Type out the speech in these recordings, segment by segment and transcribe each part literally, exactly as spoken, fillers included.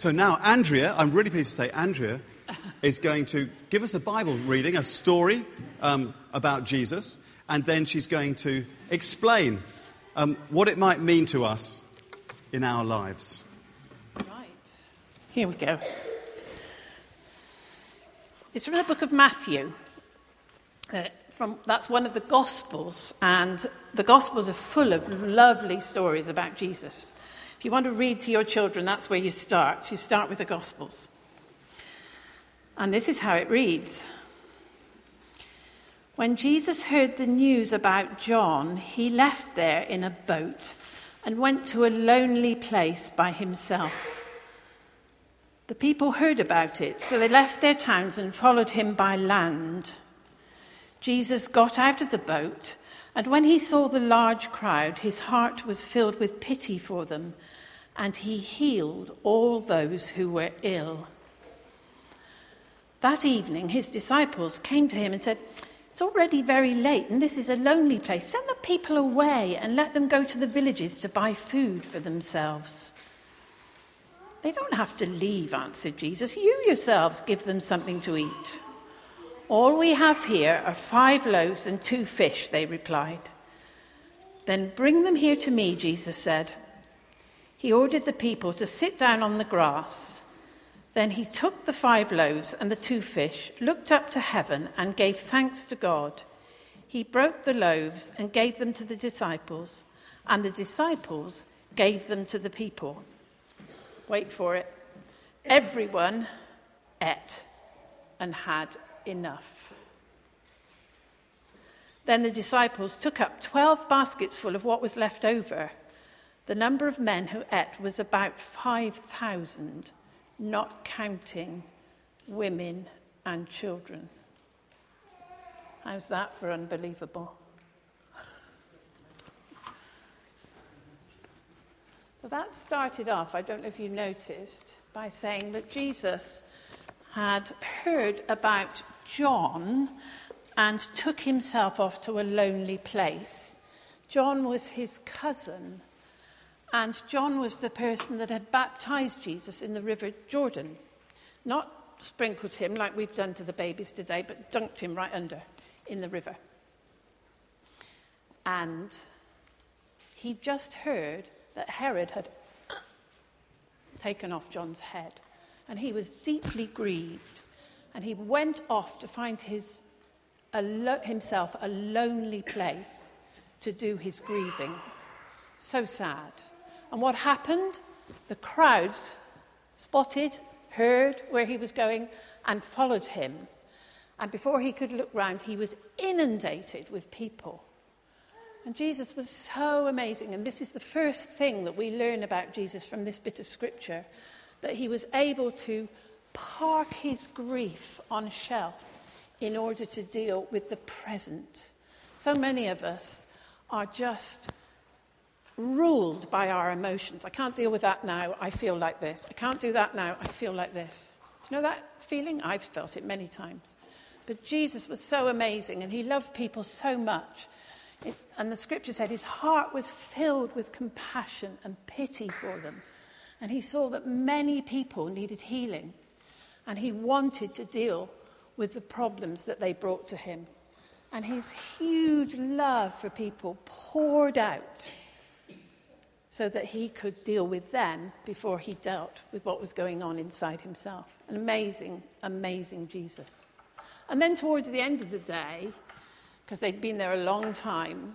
So now Andrea, I'm really pleased to say Andrea is going to give us a Bible reading, a story um, about Jesus, and then she's going to explain um, what it might mean to us in our lives. Right. Here we go. It's from the book of Matthew. Uh, from that's one of the Gospels, and the Gospels are full of lovely stories about Jesus. If you want to read to your children, that's where you start. You start with the Gospels. And this is how it reads. When Jesus heard the news about John, he left there in a boat and went to a lonely place by himself. The people heard about it, so they left their towns and followed him by land. Jesus got out of the boat, and when he saw the large crowd, his heart was filled with pity for them, and he healed all those who were ill. That evening, his disciples came to him and said, "It's already very late, and this is a lonely place. Send the people away and let them go to the villages to buy food for themselves." "They don't have to leave," answered Jesus. "You yourselves give them something to eat." "All we have here are five loaves and two fish," they replied. "Then bring them here to me," Jesus said. He ordered the people to sit down on the grass. Then he took the five loaves and the two fish, looked up to heaven, and gave thanks to God. He broke the loaves and gave them to the disciples, and the disciples gave them to the people. Wait for it. Everyone ate and had enough. Then the disciples took up twelve baskets full of what was left over. The number of men who ate was about five thousand, not counting women and children. How's that for unbelievable? So that started off, I don't know if you noticed, by saying that Jesus had heard about John and took himself off to a lonely place. John was his cousin, and John was the person that had baptized Jesus in the River Jordan. Not sprinkled him like we've done to the babies today, but dunked him right under in the river. And he just heard that Herod had taken off John's head. And he was deeply grieved. And he went off to find his, alo- himself a lonely place to do his grieving. So sad. And what happened? The crowds spotted, heard where he was going, and followed him. And before he could look round, he was inundated with people. And Jesus was so amazing. And this is the first thing that we learn about Jesus from this bit of scripture, that he was able to park his grief on a shelf in order to deal with the present. So many of us are just ruled by our emotions. I can't deal with that now, I feel like this. I can't do that now, I feel like this. You know that feeling? I've felt it many times. But Jesus was so amazing, and he loved people so much. It, and the scripture said his heart was filled with compassion and pity for them. And he saw that many people needed healing, and he wanted to deal with the problems that they brought to him. And his huge love for people poured out so that he could deal with them before he dealt with what was going on inside himself. An amazing, amazing Jesus. And then towards the end of the day, because they'd been there a long time,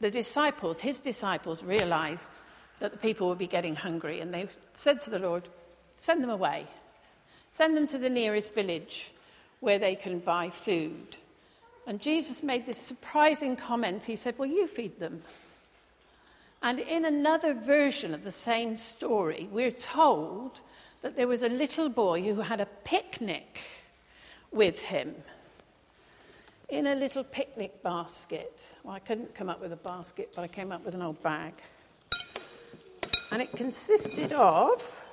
the disciples, his disciples, realized that the people would be getting hungry, and they said to the Lord, "Send them away. Send them to the nearest village where they can buy food." And Jesus made this surprising comment. He said, "Well, you feed them." And in another version of the same story, we're told that there was a little boy who had a picnic with him, in a little picnic basket. Well, I couldn't come up with a basket, but I came up with an old bag. And it consisted of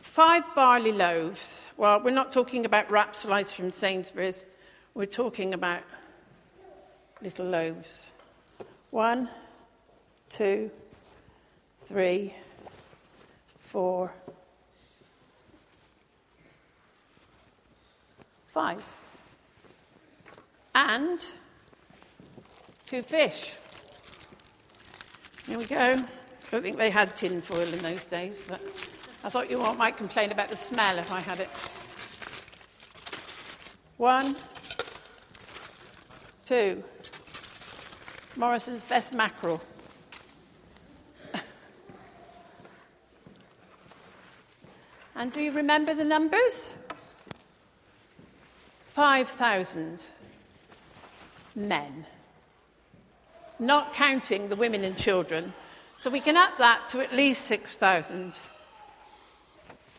five barley loaves. Well, we're not talking about wrap slice from Sainsbury's. We're talking about little loaves. One, two, three, four, five. And two fish. Here we go. I don't think they had tin foil in those days, but I thought you all might complain about the smell if I had it. One, two. Morrison's best mackerel. And do you remember the numbers? five thousand men, not counting the women and children. So we can up that to at least six thousand.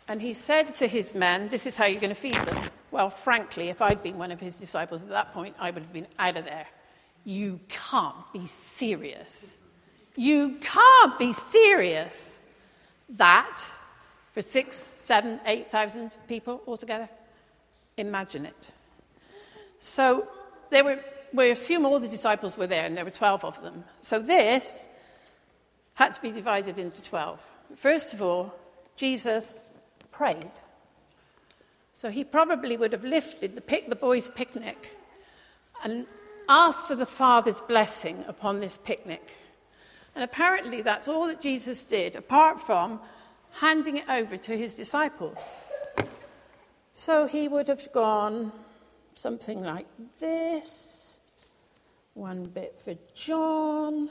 And he said to his men, this is how you're going to feed them. Well, frankly, if I'd been one of his disciples at that point, I would have been out of there. You can't be serious. You can't be serious. That for six, seven, eight thousand people altogether? Imagine it. So there were, we assume all the disciples were there, and there were twelve of them. So this had to be divided into twelve. First of all, Jesus prayed. So he probably would have lifted the, pic, the boys' picnic and asked for the Father's blessing upon this picnic. And apparently that's all that Jesus did, apart from handing it over to his disciples. So he would have gone something like this. One bit for John,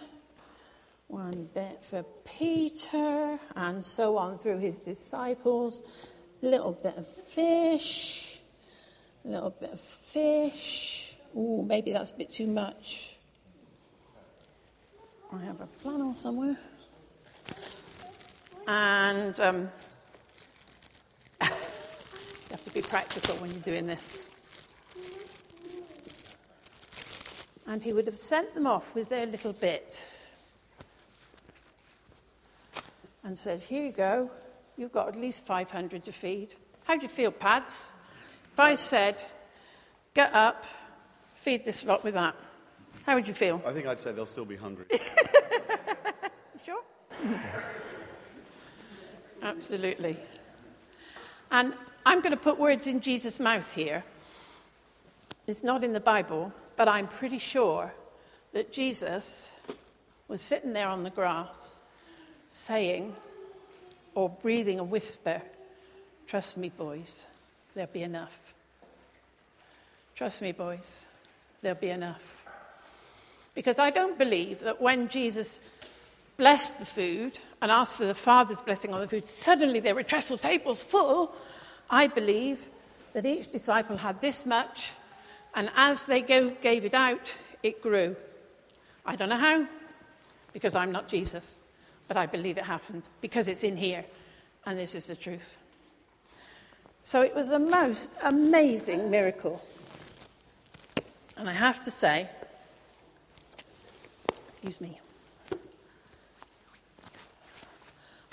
one bit for Peter, and so on through his disciples. Little bit of fish, little bit of fish. Ooh, maybe that's a bit too much. I have a flannel somewhere. And um, you have to be practical when you're doing this. And he would have sent them off with their little bit and said, here you go, you've got at least five hundred to feed. How do you feel, Pads? If I said, get up, feed this lot with that, how would you feel? I think I'd say they'll still be hungry. Sure? Absolutely. And I'm going to put words in Jesus' mouth here. It's not in the Bible, but I'm pretty sure that Jesus was sitting there on the grass saying, or breathing a whisper, trust me, boys, there'll be enough. Trust me, boys, there'll be enough. Because I don't believe that when Jesus blessed the food and asked for the Father's blessing on the food, suddenly there were trestle tables full. I believe that each disciple had this much, and as they gave it out, it grew. I don't know how, because I'm not Jesus, but I believe it happened, because it's in here, and this is the truth. So it was a most amazing miracle. And I have to say, excuse me,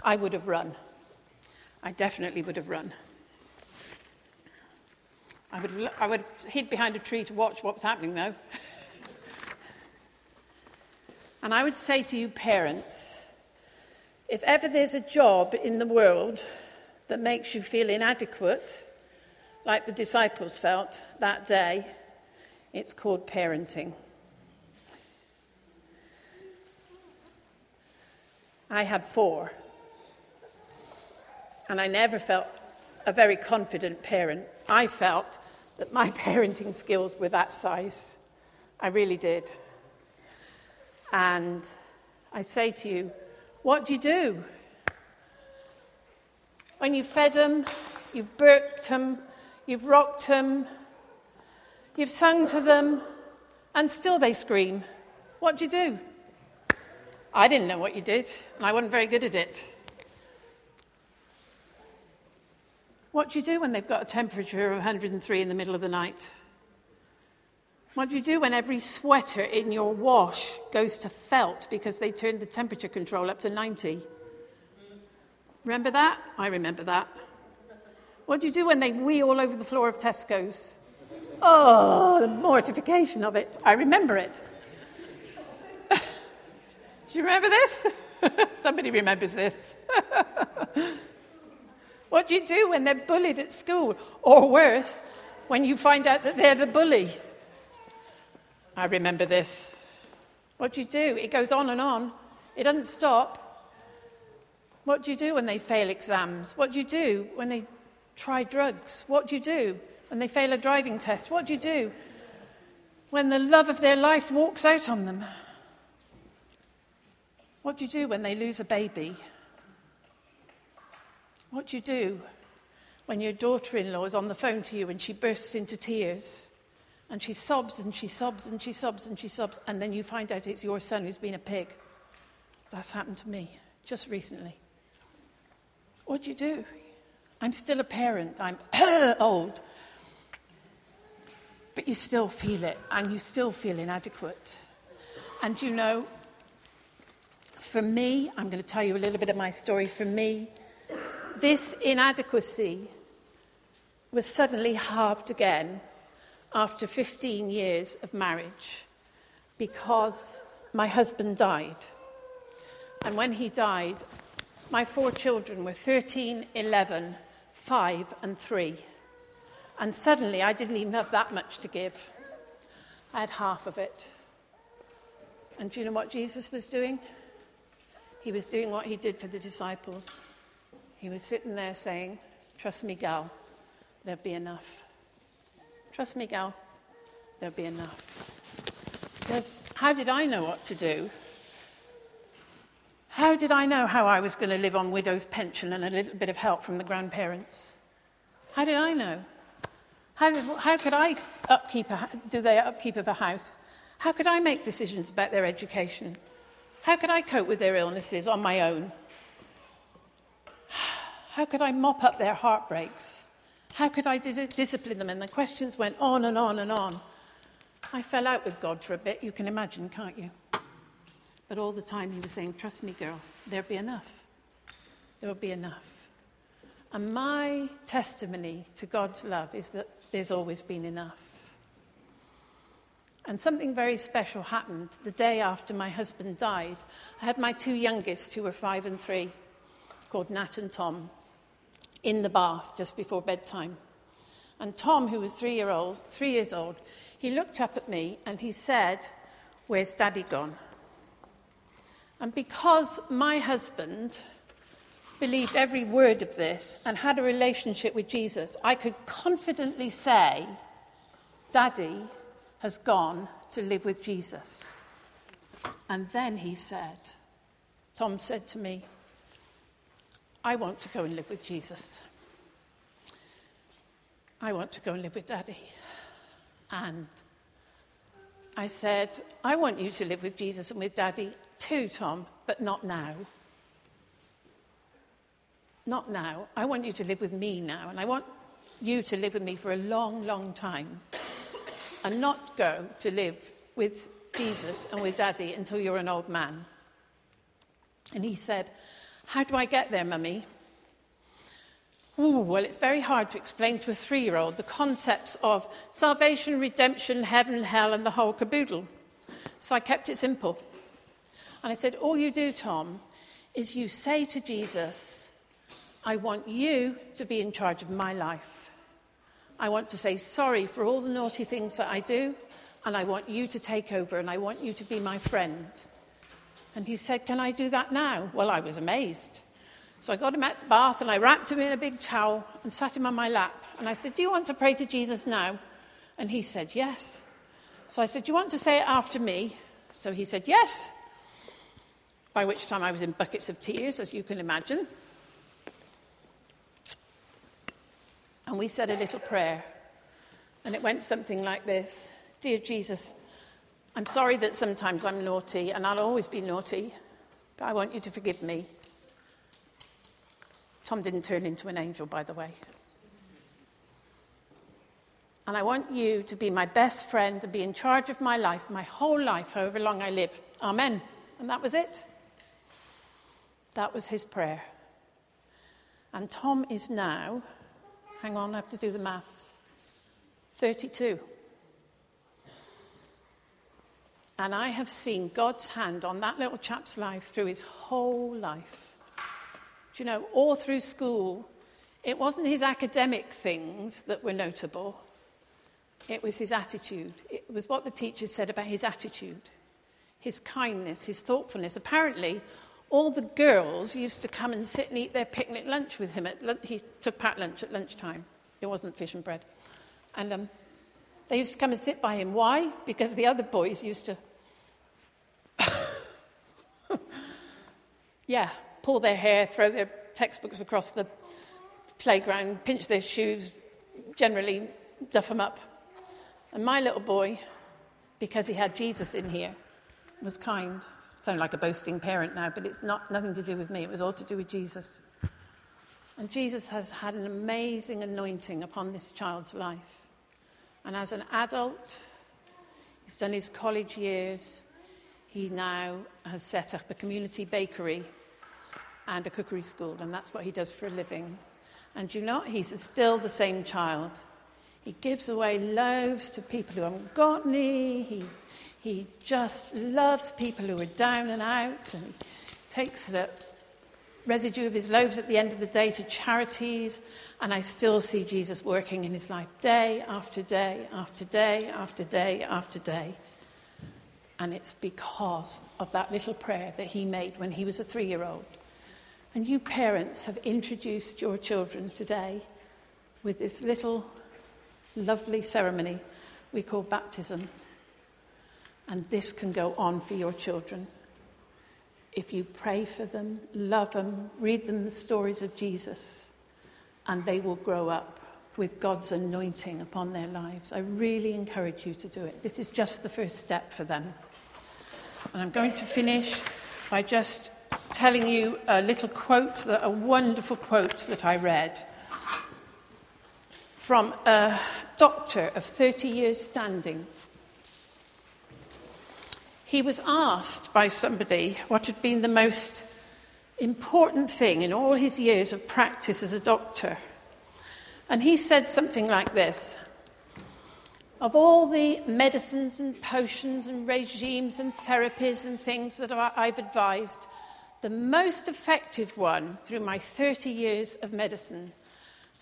I would have run. I definitely would have run. I would I would have hid behind a tree to watch what was happening, though. And I would say to you parents, if ever there's a job in the world that makes you feel inadequate, like the disciples felt that day, it's called parenting. I had four. And I never felt a very confident parent. I felt that my parenting skills were that size. I really did. And I say to you, what do you do? When you've fed them, you've burped them, you've rocked them, you've sung to them, and still they scream. What do you do? I didn't know what you did, and I wasn't very good at it. What do you do when they've got a temperature of one hundred and three in the middle of the night? What do you do when every sweater in your wash goes to felt because they turned the temperature control up to ninety? Remember that? I remember that. What do you do when they wee all over the floor of Tesco's? Oh, the mortification of it. I remember it. Do you remember this? Somebody remembers this. What do you do when they're bullied at school? Or worse, when you find out that they're the bully? I remember this. What do you do? It goes on and on. It doesn't stop. What do you do when they fail exams? What do you do when they try drugs? What do you do when they fail a driving test? What do you do when the love of their life walks out on them? What do you do when they lose a baby? What do you do when your daughter-in-law is on the phone to you and she bursts into tears and she sobs and she sobs and she sobs and she sobs and then you find out it's your son who's been a pig? That's happened to me just recently. What do you do? I'm still a parent. I'm old. But you still feel it, and you still feel inadequate. And you know, for me, I'm going to tell you a little bit of my story. For me, this inadequacy was suddenly halved again after fifteen years of marriage because my husband died. And when he died, my four children were thirteen, eleven, five, and three. And suddenly, I didn't even have that much to give. I had half of it. And do you know what Jesus was doing? He was doing what he did for the disciples. He was sitting there saying, trust me, gal, there'll be enough. Trust me, gal, there'll be enough. Because how did I know what to do? How did I know how I was going to live on widow's pension and a little bit of help from the grandparents? How did I know? How, did, how could I upkeep a, do the upkeep of a house? How could I make decisions about their education? How could I cope with their illnesses on my own? How could I mop up their heartbreaks? How could I dis- discipline them? And the questions went on and on and on. I fell out with God for a bit, you can imagine, can't you? But all the time he was saying, trust me, girl, there'll be enough. There'll be enough. And my testimony to God's love is that there's always been enough. And something very special happened the day after my husband died. I had my two youngest, who were five and three, called Nat and Tom, in the bath just before bedtime. And Tom, who was three, year old, three years old, he looked up at me and he said, where's Daddy gone? And because my husband believed every word of this and had a relationship with Jesus, I could confidently say, Daddy has gone to live with Jesus. And then he said, Tom said to me, I want to go and live with Jesus. I want to go and live with Daddy. And I said, I want you to live with Jesus and with Daddy too, Tom, but not now. Not now. I want you to live with me now, and I want you to live with me for a long, long time and not go to live with Jesus and with Daddy until you're an old man. And he said, how do I get there, Mummy? Ooh, well, it's very hard to explain to a three-year-old the concepts of salvation, redemption, heaven, hell, and the whole caboodle. So I kept it simple. And I said, all you do, Tom, is you say to Jesus, I want you to be in charge of my life. I want to say sorry for all the naughty things that I do, and I want you to take over, and I want you to be my friend. And he said, can I do that now? Well, I was amazed. So I got him out the bath, and I wrapped him in a big towel and sat him on my lap. And I said, do you want to pray to Jesus now? And he said, yes. So I said, do you want to say it after me? So he said, yes. By which time I was in buckets of tears, as you can imagine. And we said a little prayer. And it went something like this. Dear Jesus, I'm sorry that sometimes I'm naughty, and I'll always be naughty, but I want you to forgive me. Tom didn't turn into an angel, by the way. And I want you to be my best friend and be in charge of my life, my whole life, however long I live. Amen. And that was it. That was his prayer. And Tom is now, hang on, I have to do the maths, thirty-two. And I have seen God's hand on that little chap's life through his whole life. Do you know, all through school, it wasn't his academic things that were notable. It was his attitude. It was what the teachers said about his attitude, his kindness, his thoughtfulness. Apparently, all the girls used to come and sit and eat their picnic lunch with him. At lunch, he took packed lunch at lunchtime. It wasn't fish and bread. And um, they used to come and sit by him. Why? Because the other boys used to, yeah, pull their hair, throw their textbooks across the playground, pinch their shoes, generally duff them up. And my little boy, because he had Jesus in here, was kind. I sound like a boasting parent now, but it's not nothing to do with me. It was all to do with Jesus. And Jesus has had an amazing anointing upon this child's life. And as an adult, he's done his college years. He now has set up a community bakery and a cookery school, and that's what he does for a living. And do you know, he's still the same child. He gives away loaves to people who haven't got any. He, he just loves people who are down and out, and he takes the residue of his loaves at the end of the day to charities. And I still see Jesus working in his life day after day after day after day after day. And it's because of that little prayer that he made when he was a three-year-old. And you parents have introduced your children today with this little lovely ceremony we call baptism. And this can go on for your children. If you pray for them, love them, read them the stories of Jesus, and they will grow up with God's anointing upon their lives. I really encourage you to do it. This is just the first step for them. And I'm going to finish by just telling you a little quote, that, a wonderful quote that I read from a doctor of thirty years standing. He was asked by somebody what had been the most important thing in all his years of practice as a doctor. And he said something like this: of all the medicines and potions and regimes and therapies and things that I've advised, the most effective one through my thirty years of medicine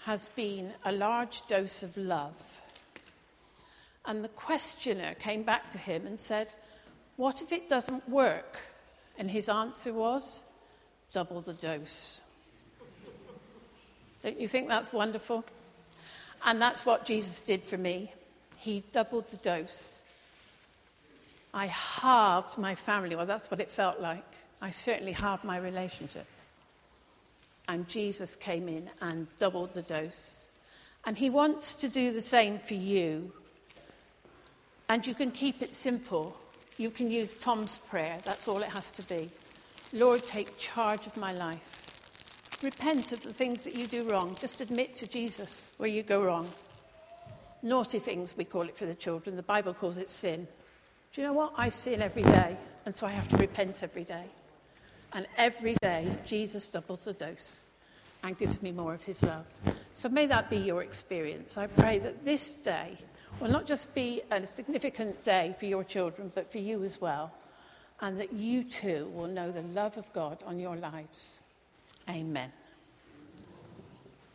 has been a large dose of love. And the questioner came back to him and said, what if it doesn't work? And his answer was, double the dose. Don't you think that's wonderful? And that's what Jesus did for me. He doubled the dose. I halved my family. Well, that's what it felt like. I certainly halved my relationship. And Jesus came in and doubled the dose. And he wants to do the same for you. And you can keep it simple. You can use Tom's prayer. That's all it has to be. Lord, take charge of my life. Repent of the things that you do wrong. Just admit to Jesus where you go wrong. Naughty things, we call it for the children. The Bible calls it sin. Do you know what? I sin every day, and so I have to repent every day. And every day, Jesus doubles the dose and gives me more of his love. So may that be your experience. I pray that this day will not just be a significant day for your children, but for you as well. And that you too will know the love of God on your lives. Amen.